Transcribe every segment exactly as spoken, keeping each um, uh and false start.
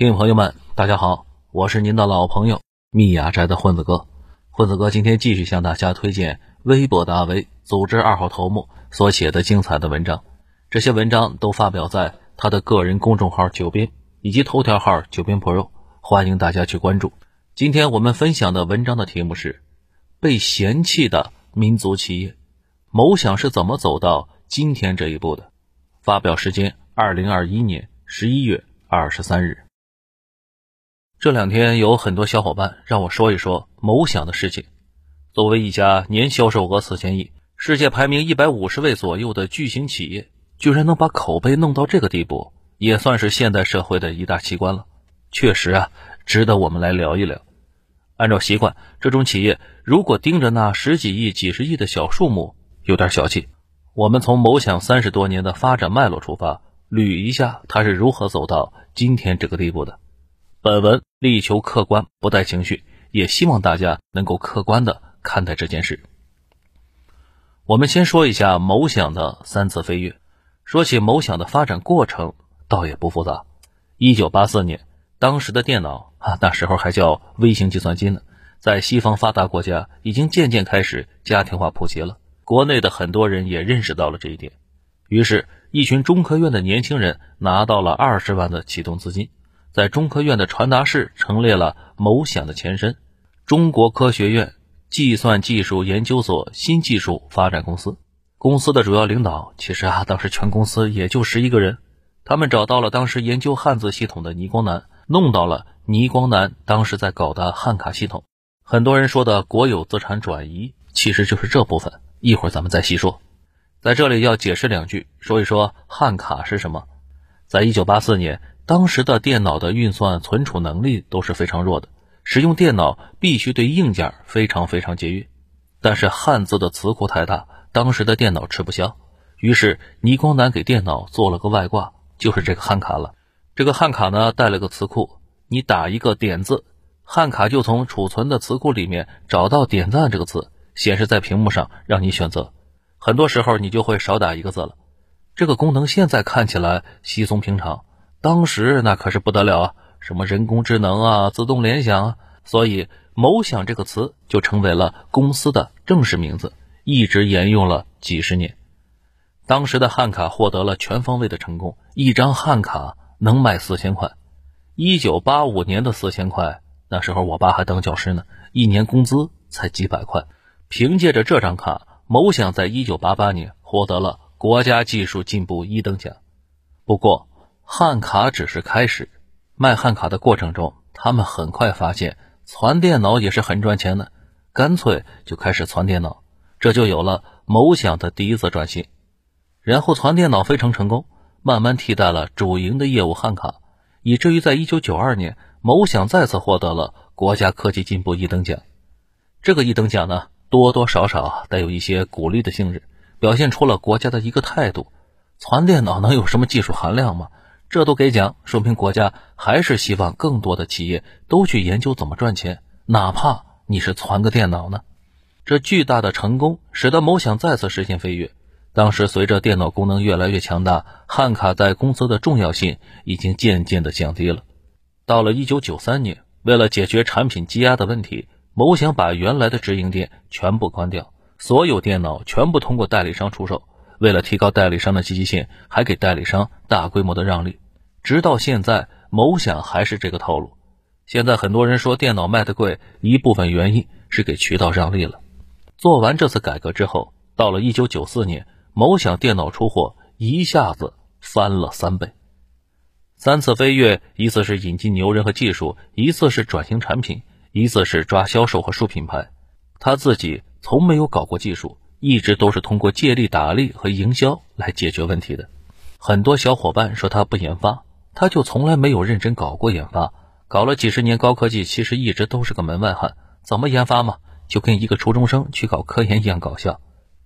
听众朋友们大家好，我是您的老朋友蜜雅宅的混子哥。混子哥今天继续向大家推荐微博大 V 组织二号头目所写的精彩的文章，这些文章都发表在他的个人公众号九编以及头条号九编 Pro， 欢迎大家去关注。今天我们分享的文章的题目是被嫌弃的民族企业，某想是怎么走到今天这一步的，发表时间二零二一年十一月二十三日。这两天有很多小伙伴让我说一说某想的事情。作为一家年销售额四千亿、世界排名一百五十位左右的巨型企业，居然能把口碑弄到这个地步，也算是现代社会的一大奇观了。确实啊，值得我们来聊一聊。按照习惯，这种企业如果盯着那十几亿、几十亿的小数目，有点小气。我们从某想三十多年的发展脉络出发，捋一下它是如何走到今天这个地步的。本文力求客观，不带情绪，也希望大家能够客观地看待这件事。我们先说一下某想的三次飞跃。说起某想的发展过程，倒也不复杂。一九八四年，当时的电脑啊，那时候还叫微型计算机呢，在西方发达国家已经渐渐开始家庭化普及了。国内的很多人也认识到了这一点，于是一群中科院的年轻人拿到了二十万的启动资金，在中科院的传达室成立了某想的前身中国科学院计算技术研究所新技术发展公司。公司的主要领导其实啊，当时全公司也就十一个人，他们找到了当时研究汉字系统的倪光南，弄到了倪光南当时在搞的汉卡系统。很多人说的国有资产转移其实就是这部分，一会儿咱们再细说。在这里要解释两句，说一说汉卡是什么。在一九八四年，当时的电脑的运算存储能力都是非常弱的，使用电脑必须对硬件非常非常节约。但是汉字的词库太大，当时的电脑吃不消，于是倪光南给电脑做了个外挂，就是这个汉卡了。这个汉卡呢，带了个词库，你打一个点字，汉卡就从储存的词库里面找到点赞这个词，显示在屏幕上让你选择。很多时候你就会少打一个字了。这个功能现在看起来稀松平常，当时那可是不得了啊，什么人工智能啊、自动联想啊，所以某想这个词就成为了公司的正式名字，一直沿用了几十年。当时的汉卡获得了全方位的成功，一张汉卡能卖四千块。一九八五年的四千块，那时候我爸还当教师呢，一年工资才几百块。凭借着这张卡，某想在一九八八年获得了国家技术进步一等奖。不过汉卡只是开始，卖汉卡的过程中，他们很快发现攒电脑也是很赚钱的，干脆就开始攒电脑，这就有了某想的第一次转型。然后攒电脑非常成功，慢慢替代了主营的业务汉卡，以至于在一九九二年，某想再次获得了国家科技进步一等奖。这个一等奖呢，多多少少带有一些鼓励的性质，表现出了国家的一个态度。攒电脑能有什么技术含量吗？这都给奖，说明国家还是希望更多的企业都去研究怎么赚钱，哪怕你是攒个电脑呢。这巨大的成功使得某想再次实现飞跃。当时随着电脑功能越来越强大，汉卡在公司的重要性已经渐渐的降低了。到了一九九三年，为了解决产品积压的问题，某想把原来的直营店全部关掉，所有电脑全部通过代理商出售。为了提高代理商的积极性，还给代理商大规模的让利。直到现在，某想还是这个套路。现在很多人说电脑卖得贵，一部分原因是给渠道让利了。做完这次改革之后，到了一九九四年，某想电脑出货一下子翻了三倍。三次飞跃，一次是引进牛人和技术，一次是转型产品，一次是抓销售和树品牌。他自己从没有搞过技术，一直都是通过借力打力和营销来解决问题的。很多小伙伴说他不研发，他就从来没有认真搞过研发，搞了几十年高科技，其实一直都是个门外汉。怎么研发嘛？就跟一个初中生去搞科研一样搞笑。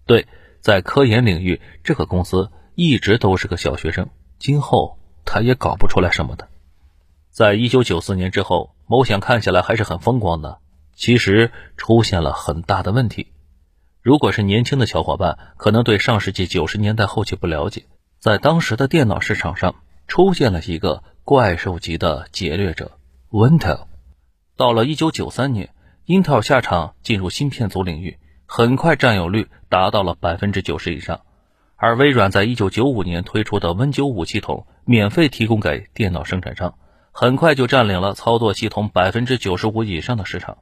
对，在科研领域，这个公司一直都是个小学生，今后他也搞不出来什么的。在一九九四年之后，某想看起来还是很风光的，其实出现了很大的问题。如果是年轻的小伙伴，可能对上世纪九十年代后期不了解，在当时的电脑市场上出现了一个怪兽级的劫掠者 Wintel。 到了一九九三年，英特尔下场进入芯片组领域，很快占有率达到了 百分之九十 以上。而微软在一九九五年推出的 Win 九十五 系统免费提供给电脑生产商，很快就占领了操作系统 百分之九十五 以上的市场。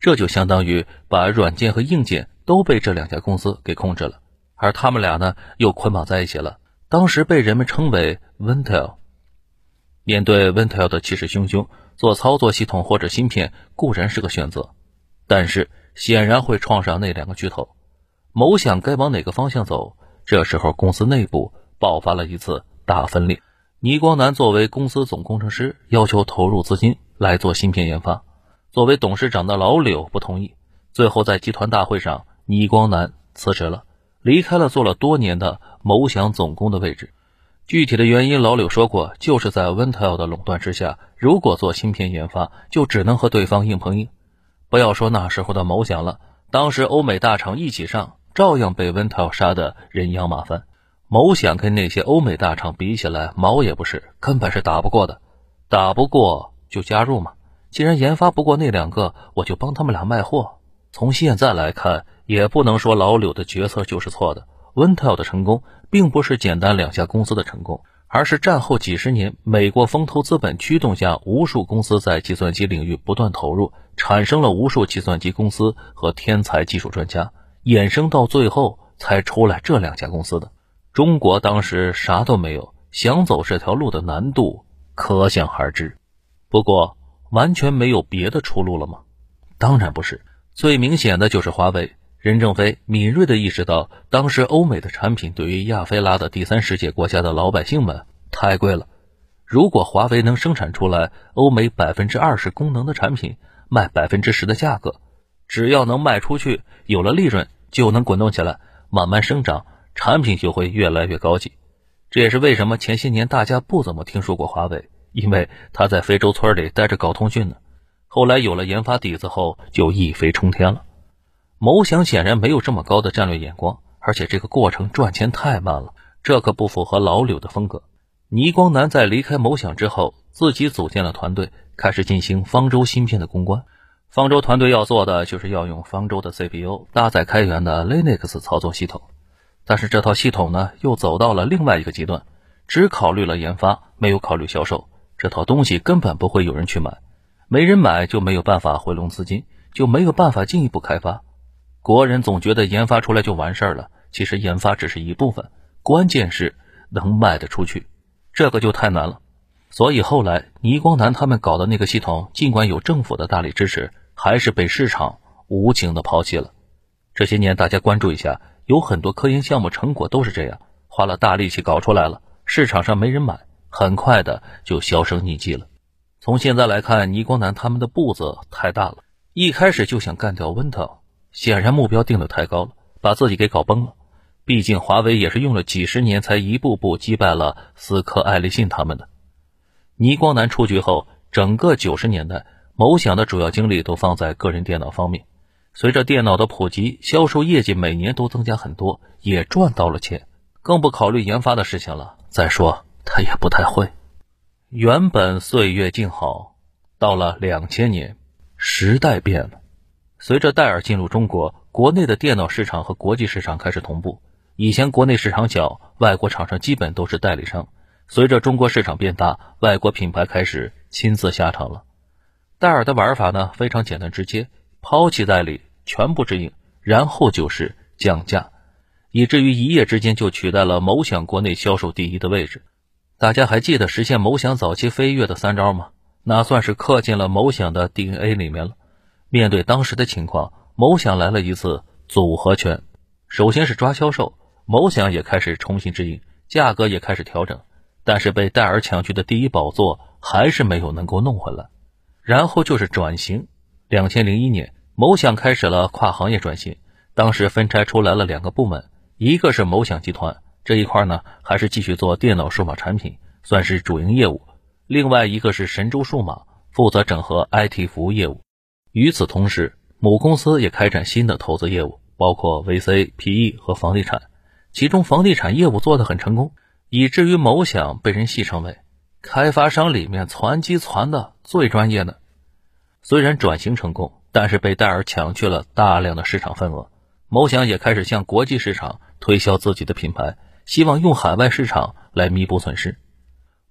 这就相当于把软件和硬件都被这两家公司给控制了，而他们俩呢又捆绑在一起了，当时被人们称为 Wintel。 面对 Wintel 的气势汹汹，做操作系统或者芯片固然是个选择，但是显然会撞上那两个巨头，某想该往哪个方向走。这时候公司内部爆发了一次大分裂，倪光南作为公司总工程师要求投入资金来做芯片研发，作为董事长的老柳不同意，最后在集团大会上，倪光南辞职了，离开了做了多年的某想总工的位置。具体的原因老柳说过，就是在 Wintel 的垄断之下，如果做芯片研发就只能和对方硬碰硬。不要说那时候的某想了，当时欧美大厂一起上，照样被 Wintel 杀得人仰马翻。某想跟那些欧美大厂比起来毛也不是，根本是打不过的，打不过就加入嘛，既然研发不过那两个，我就帮他们俩卖货。从现在来看，也不能说老柳的决策就是错的， Wintel 的成功并不是简单两家公司的成功，而是战后几十年美国风投资本驱动下，无数公司在计算机领域不断投入，产生了无数计算机公司和天才技术专家，衍生到最后才出来这两家公司的。中国当时啥都没有，想走这条路的难度可想而知。不过完全没有别的出路了吗？当然不是。最明显的就是华为，任正非敏锐地意识到，当时欧美的产品对于亚非拉的第三世界国家的老百姓们太贵了，如果华为能生产出来欧美 百分之二十 功能的产品，卖 百分之十 的价格，只要能卖出去，有了利润就能滚动起来，慢慢生长，产品就会越来越高级。这也是为什么前些年大家不怎么听说过华为，因为他在非洲村里待着搞通讯呢，后来有了研发底子后就一飞冲天了。某想显然没有这么高的战略眼光，而且这个过程赚钱太慢了，这可不符合老柳的风格。倪光南在离开某想之后，自己组建了团队，开始进行方舟芯片的攻关。方舟团队要做的就是要用方舟的 C P U 搭载开源的 Linux 操作系统，但是这套系统呢又走到了另外一个极端，只考虑了研发，没有考虑销售，这套东西根本不会有人去买，没人买就没有办法回笼资金，就没有办法进一步开发。国人总觉得研发出来就完事儿了，其实研发只是一部分，关键是能卖得出去，这个就太难了。所以后来倪光南他们搞的那个系统，尽管有政府的大力支持，还是被市场无情的抛弃了。这些年大家关注一下，有很多科研项目成果都是这样，花了大力气搞出来了，市场上没人买，很快的就销声匿迹了。从现在来看，倪光南他们的步子太大了，一开始就想干掉 Wintel， 显然目标定得太高了，把自己给搞崩了。毕竟华为也是用了几十年才一步步击败了思科、爱立信他们的。倪光南出局后，整个九十年代某想的主要精力都放在个人电脑方面，随着电脑的普及，销售业绩每年都增加很多，也赚到了钱，更不考虑研发的事情了。再说他也不太会。原本岁月静好，到了两千年，时代变了。随着戴尔进入中国，国内的电脑市场和国际市场开始同步，以前国内市场小，外国厂商基本都是代理商，随着中国市场变大，外国品牌开始亲自下场了。戴尔的玩法呢非常简单直接，抛弃代理，全部直营，然后就是降价，以至于一夜之间就取代了某想国内销售第一的位置。大家还记得实现某想早期飞跃的三招吗？那算是刻进了某想的 D N A 里面了。面对当时的情况，某想来了一次组合拳，首先是抓销售，某想也开始重新直营，价格也开始调整，但是被戴尔抢去的第一宝座还是没有能够弄回来。然后就是转型，二零零一年某想开始了跨行业转型，当时分拆出来了两个部门，一个是某想集团，这一块呢还是继续做电脑数码产品，算是主营业务，另外一个是神州数码，负责整合 I T 服务业务。与此同时，母公司也开展新的投资业务，包括 V C、P E 和房地产，其中房地产业务做得很成功，以至于某想被人戏称为开发商里面攒机攒的最专业的。虽然转型成功，但是被戴尔抢去了大量的市场份额。某想也开始向国际市场推销自己的品牌，希望用海外市场来弥补损失。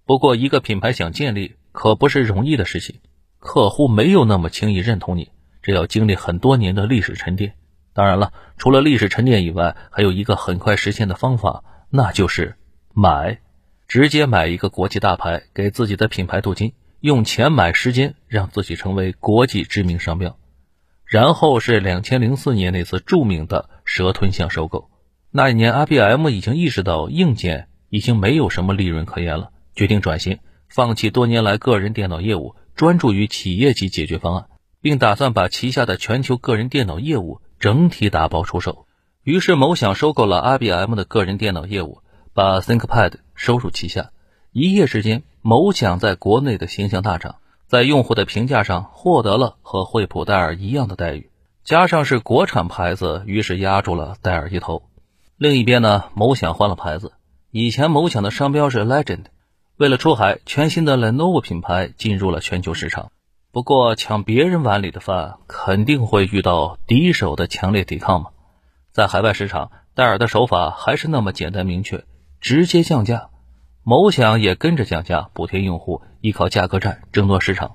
不过一个品牌想建立可不是容易的事情，客户没有那么轻易认同你，这要经历很多年的历史沉淀。当然了，除了历史沉淀以外，还有一个很快实现的方法，那就是买，直接买一个国际大牌，给自己的品牌镀金，用钱买时间，让自己成为国际知名商标。然后是二零零四年那次著名的蛇吞象收购。那一年 I B M 已经意识到硬件已经没有什么利润可言了，决定转型，放弃多年来个人电脑业务，专注于企业级解决方案，并打算把旗下的全球个人电脑业务整体打包出售。于是某想收购了 I B M 的个人电脑业务，把 ThinkPad 收入旗下。一夜之间，某想在国内的形象大涨，在用户的评价上获得了和惠普戴尔一样的待遇，加上是国产牌子，于是压住了戴尔一头。另一边呢，某想换了牌子，以前某想的商标是 Legend， 为了出海，全新的 Lenovo 品牌进入了全球市场。不过抢别人碗里的饭，肯定会遇到敌手的强烈抵抗嘛。在海外市场，戴尔的手法还是那么简单明确，直接降价。某想也跟着降价，补贴用户，依靠价格战争夺市场。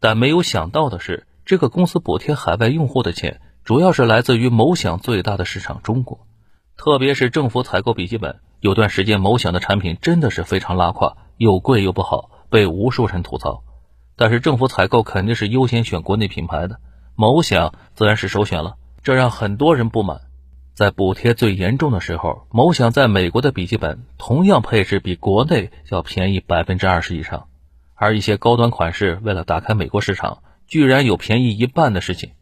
但没有想到的是，这个公司补贴海外用户的钱，主要是来自于某想最大的市场中国。特别是政府采购笔记本，有段时间某想的产品真的是非常拉胯，又贵又不好，被无数人吐槽。但是政府采购肯定是优先选国内品牌的，某想自然是首选了，这让很多人不满。在补贴最严重的时候，某想在美国的笔记本同样配置比国内要便宜 百分之二十 以上，而一些高端款式为了打开美国市场，居然有便宜一半的事情。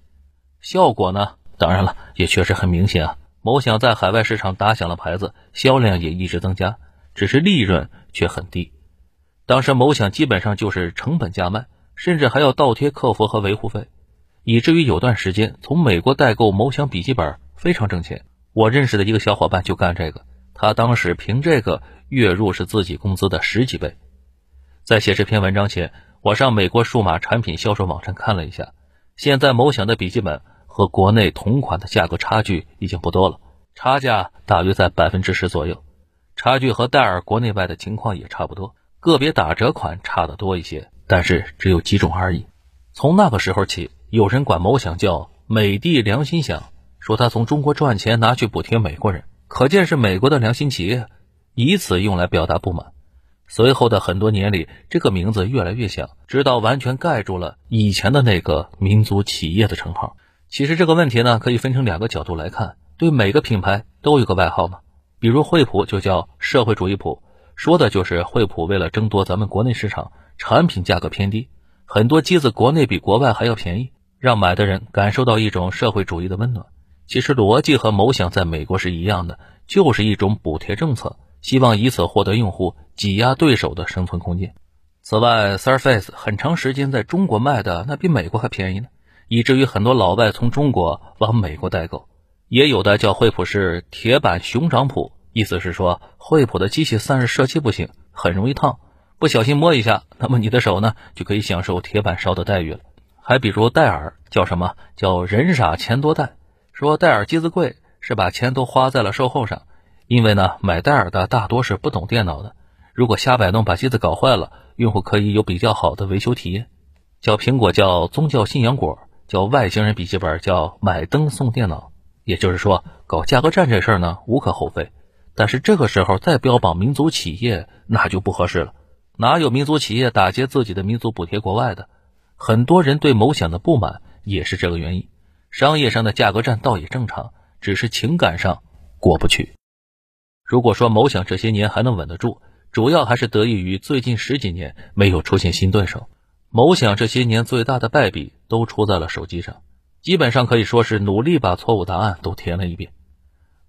效果呢，当然了，也确实很明显啊。某想在海外市场打响了牌子，销量也一直增加，只是利润却很低。当时某想基本上就是成本价卖，甚至还要倒贴客服和维护费，以至于有段时间从美国代购某想笔记本非常挣钱。我认识的一个小伙伴就干这个，他当时凭这个月入是自己工资的十几倍。在写这篇文章前，我上美国数码产品销售网站看了一下，现在某想的笔记本和国内同款的价格差距已经不多了，差价大约在 百分之十 左右，差距和戴尔国内外的情况也差不多，个别打折款差得多一些，但是只有几种而已。从那个时候起，有人管某想叫美的良心想，说他从中国赚钱拿去补贴美国人，可见是美国的良心企业，以此用来表达不满。随后的很多年里，这个名字越来越响，直到完全盖住了以前的那个民族企业的称号。其实这个问题呢，可以分成两个角度来看，对每个品牌都有个外号嘛。比如惠普就叫社会主义普，说的就是惠普为了争夺咱们国内市场，产品价格偏低，很多机子国内比国外还要便宜，让买的人感受到一种社会主义的温暖。其实逻辑和某想在美国是一样的，就是一种补贴政策，希望以此获得用户，挤压对手的生存空间。此外 Surface 很长时间在中国卖的那比美国还便宜呢，以至于很多老外从中国往美国代购。也有的叫惠普是铁板熊掌普，意思是说惠普的机器散热设计不行，很容易烫，不小心摸一下，那么你的手呢就可以享受铁板烧的待遇了。还比如戴尔叫什么，叫人傻钱多戴，说戴尔机子贵是把钱都花在了售后上，因为呢买戴尔的大多是不懂电脑的，如果瞎摆弄把机子搞坏了，用户可以有比较好的维修体验。叫苹果叫宗教信仰果，叫外星人笔记本叫买灯送电脑。也就是说，搞价格战这事儿呢无可厚非，但是这个时候再标榜民族企业那就不合适了，哪有民族企业打劫自己的民族补贴国外的？很多人对某想的不满也是这个原因。商业上的价格战倒也正常，只是情感上过不去。如果说某想这些年还能稳得住，主要还是得益于最近十几年没有出现新对手。某想这些年最大的败笔都出在了手机上，基本上可以说是努力把错误答案都填了一遍。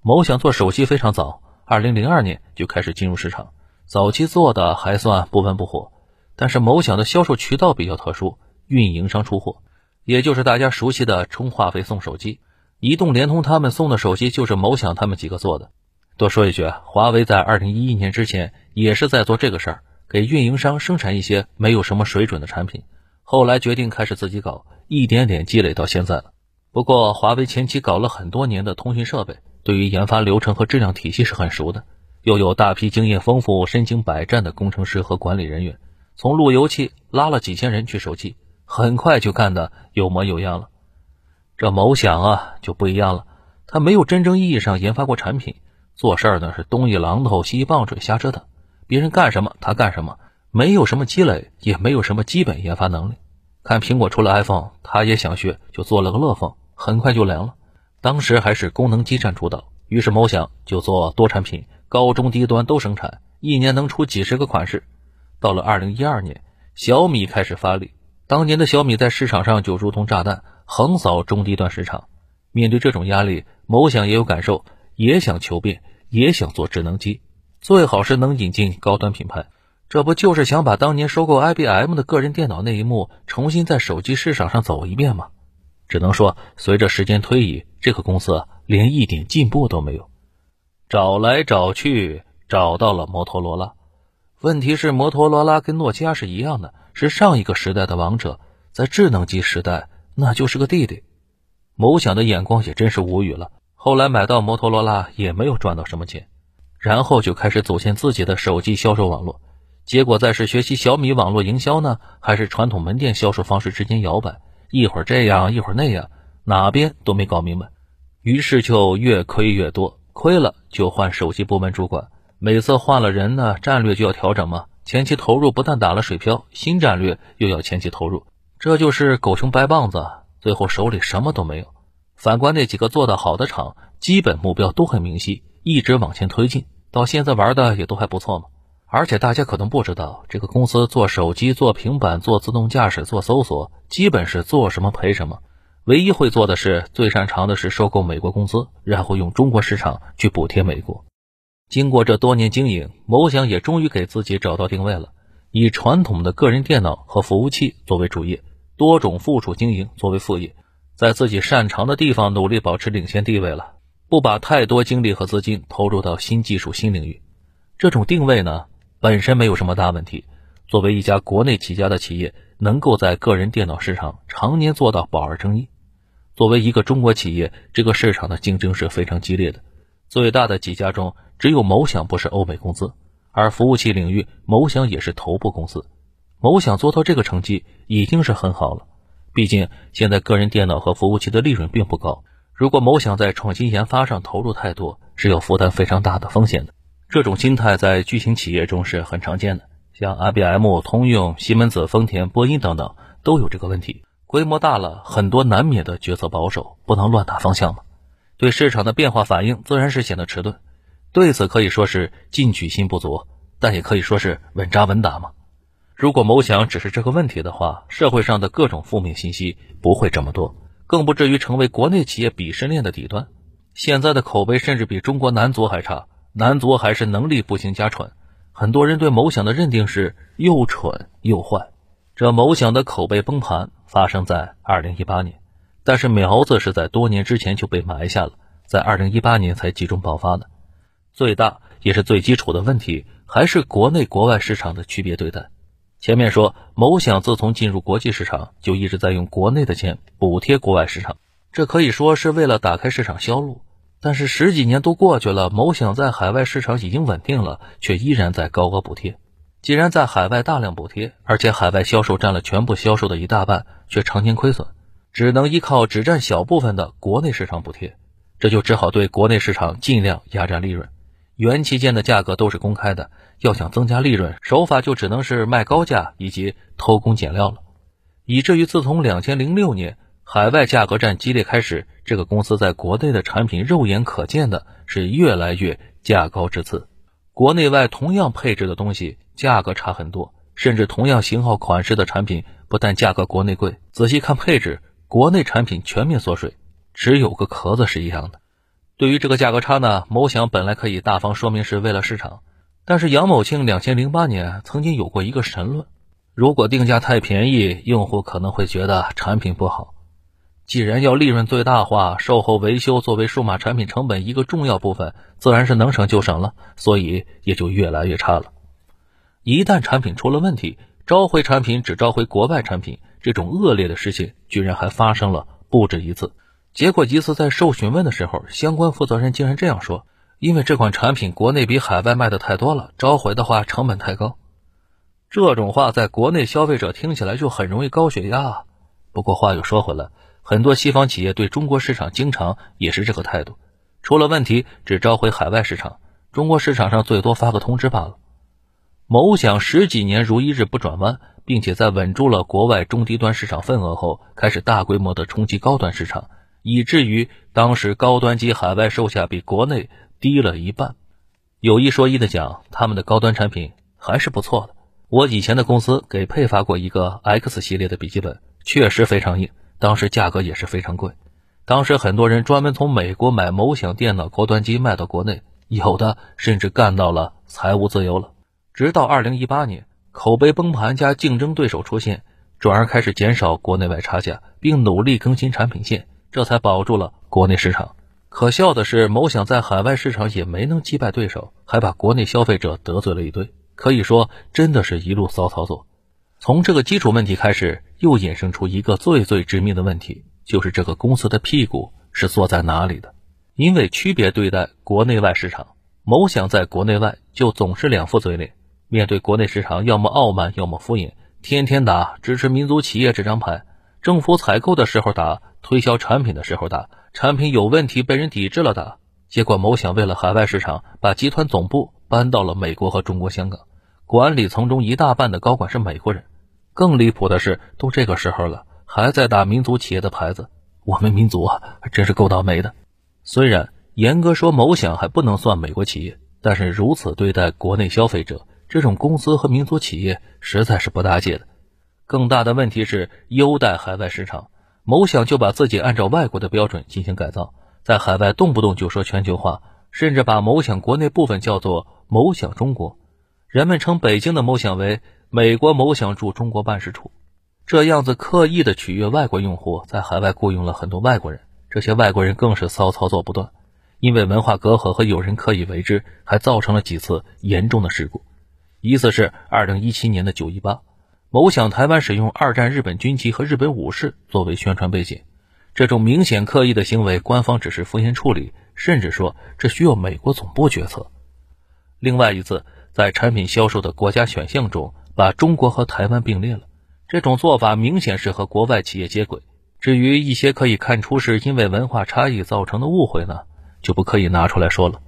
某想做手机非常早，二零零二年就开始进入市场，早期做的还算不温不火，但是某想的销售渠道比较特殊，运营商出货，也就是大家熟悉的充话费送手机。移动联通他们送的手机就是某想他们几个做的。多说一句，华为在二零一一年之前也是在做这个事儿，给运营商生产一些没有什么水准的产品，后来决定开始自己搞，一点点积累到现在了。不过华为前期搞了很多年的通讯设备，对于研发流程和质量体系是很熟的，又有大批经验丰富、身经百战的工程师和管理人员，从路由器拉了几千人去手机，很快就干得有模有样了。这某想啊就不一样了，他没有真正意义上研发过产品，做事儿呢是东一榔头西一棒槌，瞎折腾，别人干什么他干什么，没有什么积累，也没有什么基本研发能力。看苹果出了 iPhone， 他也想学，就做了个乐风，很快就凉了。当时还是功能基站主导，于是某想就做多产品，高中低端都生产，一年能出几十个款式。到了二零一二年，小米开始发力，当年的小米在市场上就如同炸弹，横扫中低端市场。面对这种压力，某想也有感受，也想求变，也想做智能机，最好是能引进高端品牌。这不就是想把当年收购 I B M 的个人电脑那一幕重新在手机市场上走一遍吗？只能说随着时间推移，这个公司连一点进步都没有。找来找去，找到了摩托罗拉。问题是摩托罗拉跟诺基亚是一样的，是上一个时代的王者，在智能机时代那就是个弟弟。某想的眼光也真是无语了，后来买到摩托罗拉也没有赚到什么钱，然后就开始组建自己的手机销售网络，结果再是学习小米网络营销呢，还是传统门店销售方式之间摇摆，一会儿这样一会儿那样，哪边都没搞明白，于是就越亏越多，亏了就换手机部门主管，每次换了人呢，战略就要调整嘛，前期投入不但打了水漂，新战略又要前期投入，这就是狗熊掰棒子，最后手里什么都没有。反观那几个做得好的厂，基本目标都很明晰，一直往前推进，到现在玩的也都还不错嘛。而且大家可能不知道，这个公司做手机、做平板、做自动驾驶、做搜索，基本是做什么赔什么，唯一会做的是，最擅长的是收购美国公司，然后用中国市场去补贴美国。经过这多年经营，某想也终于给自己找到定位了，以传统的个人电脑和服务器作为主业，多种附属经营作为副业，在自己擅长的地方努力保持领先地位了，不把太多精力和资金投入到新技术新领域。这种定位呢，本身没有什么大问题，作为一家国内起家的企业，能够在个人电脑市场常年做到保二争一。作为一个中国企业，这个市场的竞争是非常激烈的，最大的几家中只有某想不是欧美公司，而服务器领域某想也是头部公司。某想做到这个成绩已经是很好了，毕竟现在个人电脑和服务器的利润并不高，如果某想在创新研发上投入太多，是要负担非常大的风险的。这种心态在巨型企业中是很常见的，像 I B M、 通用、西门子、丰田、波音等等都有这个问题，规模大了，很多难免的决策保守，不能乱打方向嘛。对市场的变化反应自然是显得迟钝，对此可以说是进取心不足，但也可以说是稳扎稳打嘛。如果某想只是这个问题的话，社会上的各种负面信息不会这么多，更不至于成为国内企业鄙视链的底端。现在的口碑甚至比中国男足还差，男足还是能力不行加蠢，很多人对某想的认定是又蠢又坏。这某想的口碑崩盘发生在二零一八年，但是苗子是在多年之前就被埋下了，在二零一八年才集中爆发的。最大也是最基础的问题还是国内国外市场的区别对待。前面说某想自从进入国际市场就一直在用国内的钱补贴国外市场，这可以说是为了打开市场销路，但是十几年都过去了，某想在海外市场已经稳定了，却依然在高额补贴。既然在海外大量补贴，而且海外销售占了全部销售的一大半，却常年亏损，只能依靠只占小部分的国内市场补贴，这就只好对国内市场尽量压榨利润。原旗舰的价格都是公开的，要想增加利润，手法就只能是卖高价以及偷工减料了。以至于自从二零零六年海外价格战激烈开始，这个公司在国内的产品肉眼可见的是越来越价高质次。国内外同样配置的东西价格差很多，甚至同样型号款式的产品不但价格国内贵，仔细看配置，国内产品全面缩水，只有个壳子是一样的。对于这个价格差呢，某想本来可以大方说明是为了市场，但是杨某庆二零零八年曾经有过一个神论，如果定价太便宜，用户可能会觉得产品不好。既然要利润最大化，售后维修作为数码产品成本一个重要部分，自然是能省就省了，所以也就越来越差了。一旦产品出了问题，召回产品只召回国外产品，这种恶劣的事情居然还发生了不止一次。结果吉斯在受询问的时候，相关负责人竟然这样说，因为这款产品国内比海外卖的太多了，召回的话成本太高。这种话在国内消费者听起来就很容易高血压啊。不过话又说回来，很多西方企业对中国市场经常也是这个态度，出了问题只召回海外市场，中国市场上最多发个通知罢了。某想十几年如一日不转弯，并且在稳住了国外中低端市场份额后，开始大规模的冲击高端市场，以至于当时高端机海外售价比国内低了一半。有一说一的讲，他们的高端产品还是不错的。我以前的公司给配发过一个 X 系列的笔记本，确实非常硬，当时价格也是非常贵。当时很多人专门从美国买某想电脑高端机卖到国内，有的甚至干到了财务自由了。直到二零一八年，口碑崩盘加竞争对手出现，转而开始减少国内外差价，并努力更新产品线，这才保住了国内市场。可笑的是，某想在海外市场也没能击败对手，还把国内消费者得罪了一堆，可以说真的是一路骚操作。从这个基础问题开始，又衍生出一个最最致命的问题，就是这个公司的屁股是坐在哪里的。因为区别对待国内外市场，某想在国内外就总是两副嘴脸，面对国内市场要么傲慢要么敷衍，天天打支持民族企业这张牌，政府采购的时候打，推销产品的时候打，产品有问题被人抵制了打。结果某想为了海外市场，把集团总部搬到了美国和中国香港，管理层中一大半的高管是美国人。更离谱的是，都这个时候了，还在打民族企业的牌子，我们民族啊，真是够倒霉的。虽然严格说某想还不能算美国企业，但是如此对待国内消费者，这种公司和民族企业实在是不搭界的。更大的问题是优待海外市场，某想就把自己按照外国的标准进行改造，在海外动不动就说全球化，甚至把某想国内部分叫做某想中国。人们称北京的某想为美国某想驻中国办事处。这样子刻意的取悦外国用户，在海外雇佣了很多外国人，这些外国人更是骚操作不断，因为文化隔阂和有人刻意为之，还造成了几次严重的事故。一次是二零一七年的九一八，某想台湾使用二战日本军旗和日本武士作为宣传背景，这种明显刻意的行为官方只是敷衍处理，甚至说这需要美国总部决策。另外一次，在产品销售的国家选项中把中国和台湾并列了，这种做法明显是和国外企业接轨。至于一些可以看出是因为文化差异造成的误会呢，就不可以拿出来说了。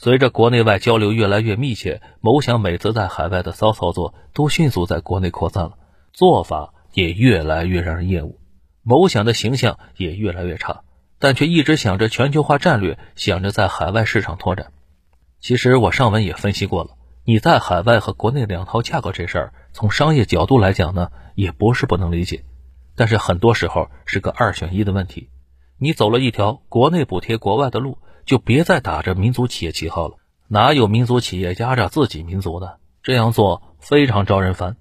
随着国内外交流越来越密切，某想每次在海外的骚操作都迅速在国内扩散了，做法也越来越让人厌恶，某想的形象也越来越差，但却一直想着全球化战略，想着在海外市场拓展。其实我上文也分析过了，你在海外和国内两套价格这事儿，从商业角度来讲呢，也不是不能理解，但是很多时候是个二选一的问题。你走了一条国内补贴国外的路，就别再打着民族企业旗号了，哪有民族企业压榨自己民族的？这样做非常招人烦。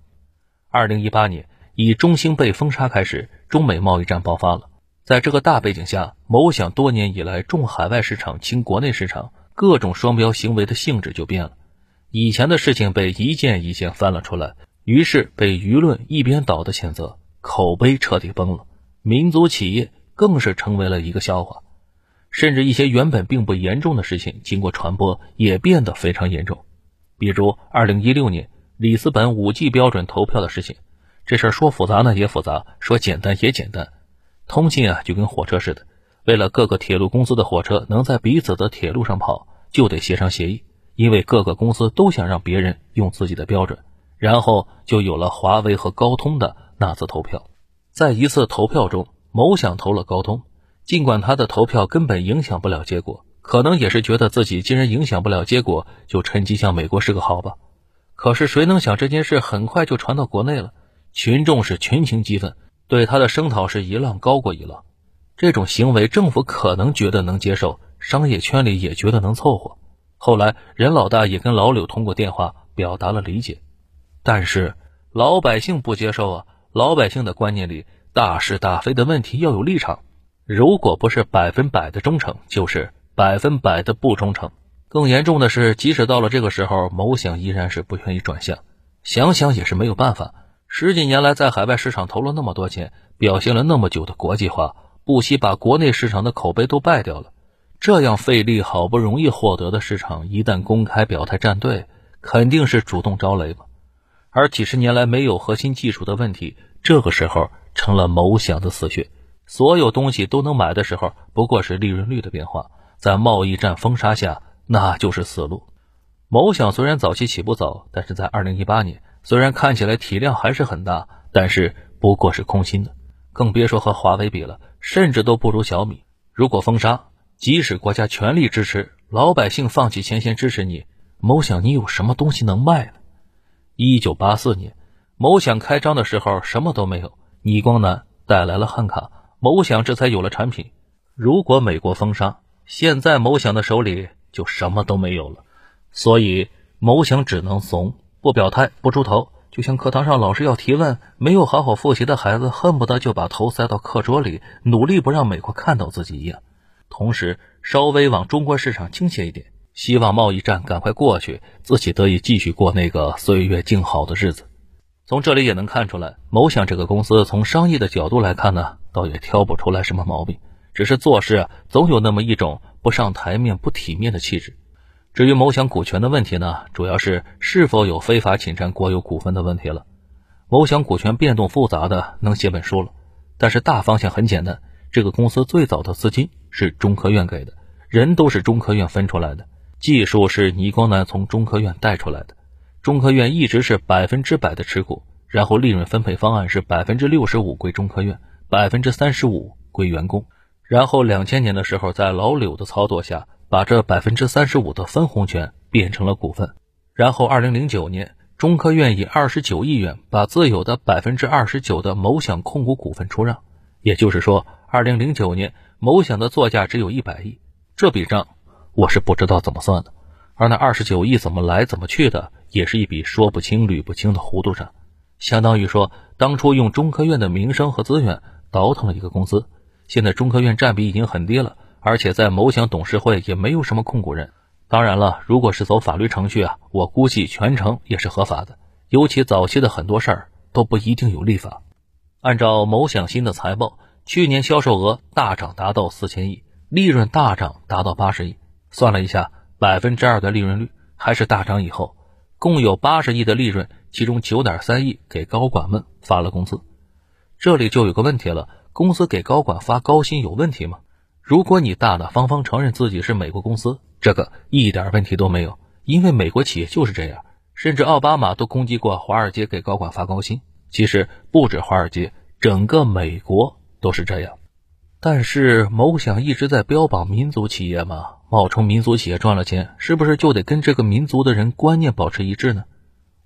二零一八年，以中兴被封杀开始，中美贸易战爆发了。在这个大背景下，某想多年以来重海外市场轻国内市场，各种双标行为的性质就变了。以前的事情被一件一件翻了出来，于是被舆论一边倒的谴责，口碑彻底崩了，民族企业更是成为了一个笑话。甚至一些原本并不严重的事情，经过传播也变得非常严重。比如二零一六年里斯本 五 G 标准投票的事情，这事儿说复杂呢也复杂，说简单也简单。通信啊就跟火车似的，为了各个铁路公司的火车能在彼此的铁路上跑，就得协商协议，因为各个公司都想让别人用自己的标准，然后就有了华为和高通的那次投票。在一次投票中，某想投了高通，尽管他的投票根本影响不了结果，可能也是觉得自己既然影响不了结果，就趁机向美国示个好吧。可是谁能想这件事很快就传到国内了，群众是群情激愤，对他的声讨是一浪高过一浪。这种行为政府可能觉得能接受，商业圈里也觉得能凑合。后来任老大也跟老柳通过电话表达了理解，但是老百姓不接受啊，老百姓的观念里大是大非的问题要有立场，如果不是百分百的忠诚，就是百分百的不忠诚。更严重的是，即使到了这个时候，某想依然是不愿意转向，想想也是没有办法，十几年来在海外市场投了那么多钱，表现了那么久的国际化，不惜把国内市场的口碑都败掉了。这样费力好不容易获得的市场，一旦公开表态站队，肯定是主动招雷嘛。而几十年来没有核心技术的问题，这个时候成了某想的死穴。所有东西都能买的时候，不过是利润率的变化，在贸易战封杀下，那就是死路。某想虽然早期起步早，但是在二零一八年，虽然看起来体量还是很大，但是不过是空心的，更别说和华为比了，甚至都不如小米。如果封杀，即使国家全力支持，老百姓放弃前线支持你，某想你有什么东西能卖呢？一九八四年，某想开张的时候什么都没有，倪光南带来了汉卡，某想这才有了产品。如果美国封杀，现在某想的手里就什么都没有了。所以某想只能怂，不表态，不出头，就像课堂上老师要提问，没有好好复习的孩子恨不得就把头塞到课桌里，努力不让美国看到自己一样。同时稍微往中国市场倾斜一点，希望贸易战赶快过去，自己得以继续过那个岁月静好的日子。从这里也能看出来，某想这个公司从商业的角度来看呢，倒也挑不出来什么毛病，只是做事啊，总有那么一种不上台面不体面的气质。至于某想股权的问题呢，主要是是否有非法侵占国有股份的问题了。某想股权变动复杂的能写本书了，但是大方向很简单，这个公司最早的资金是中科院给的，人都是中科院分出来的，技术是倪光南从中科院带出来的，中科院一直是百分之百的持股，然后利润分配方案是 百分之六十五 归中科院， 百分之三十五 归员工，然后两千年的时候在老柳的操作下，把这 百分之三十五 的分红权变成了股份，然后二零零九年中科院以二十九亿元把自有的 百分之二十九 的某想控股股份出让，也就是说二零零九年某想的作价只有一百亿，这笔账我是不知道怎么算的，而那二十九亿怎么来怎么去的，也是一笔说不清捋不清的糊涂账，相当于说当初用中科院的名声和资源倒腾了一个公司，现在中科院占比已经很低了，而且在某想董事会也没有什么控股人。当然了，如果是走法律程序啊，我估计全程也是合法的，尤其早期的很多事儿都不一定有立法。按照某想新的财报，去年销售额大涨达到四千亿，利润大涨达到八十亿，算了一下 百分之二 的利润率，还是大涨以后共有八十亿的利润，其中 九点三亿给高管们发了工资。这里就有个问题了，公司给高管发高薪有问题吗？如果你大大方方承认自己是美国公司，这个一点问题都没有，因为美国企业就是这样，甚至奥巴马都攻击过华尔街给高管发高薪。其实不止华尔街，整个美国都是这样。但是某想一直在标榜民族企业嘛，冒充民族企业赚了钱，是不是就得跟这个民族的人观念保持一致呢？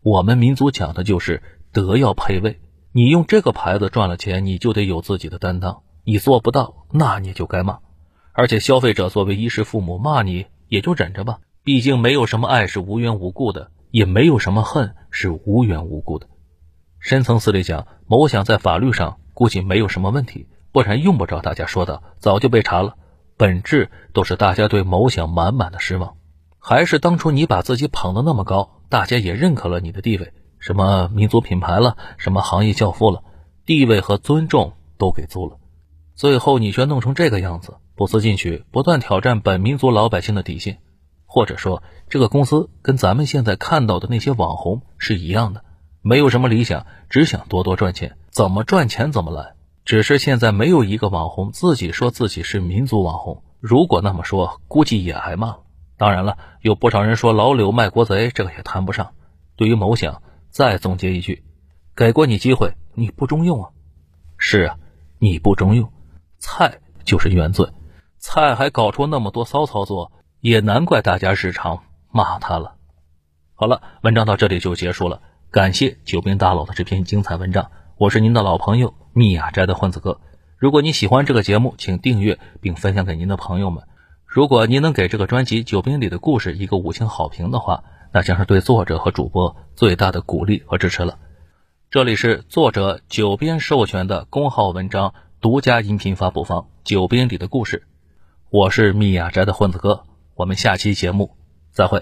我们民族讲的就是德要配位，你用这个牌子赚了钱，你就得有自己的担当，你做不到那你就该骂。而且消费者作为衣食父母，骂你也就忍着吧，毕竟没有什么爱是无缘无故的，也没有什么恨是无缘无故的。深层次里讲，某想在法律上估计没有什么问题，不然用不着大家说的，早就被查了。本质都是大家对某想满满的失望，还是当初你把自己捧得那么高，大家也认可了你的地位，什么民族品牌了，什么行业教父了，地位和尊重都给足了，最后你却弄成这个样子，不思进取，不断挑战本民族老百姓的底线。或者说这个公司跟咱们现在看到的那些网红是一样的，没有什么理想，只想多多赚钱，怎么赚钱怎么来。只是现在没有一个网红自己说自己是民族网红，如果那么说估计也挨骂了。当然了，有不少人说老柳卖国贼，这个也谈不上。对于某想再总结一句，给过你机会你不中用啊。是啊，你不中用，菜就是原罪，菜还搞出那么多骚操作，也难怪大家日常骂他了。好了，文章到这里就结束了，感谢九兵大佬的这篇精彩文章，我是您的老朋友密雅斋的混子哥。如果您喜欢这个节目，请订阅并分享给您的朋友们。如果您能给这个专辑《九兵里的故事》一个五星好评的话，那将是对作者和主播最大的鼓励和支持了。这里是作者九兵授权的公号文章独家音频发布方《九兵里的故事》，我是密雅斋的混子哥，我们下期节目再会。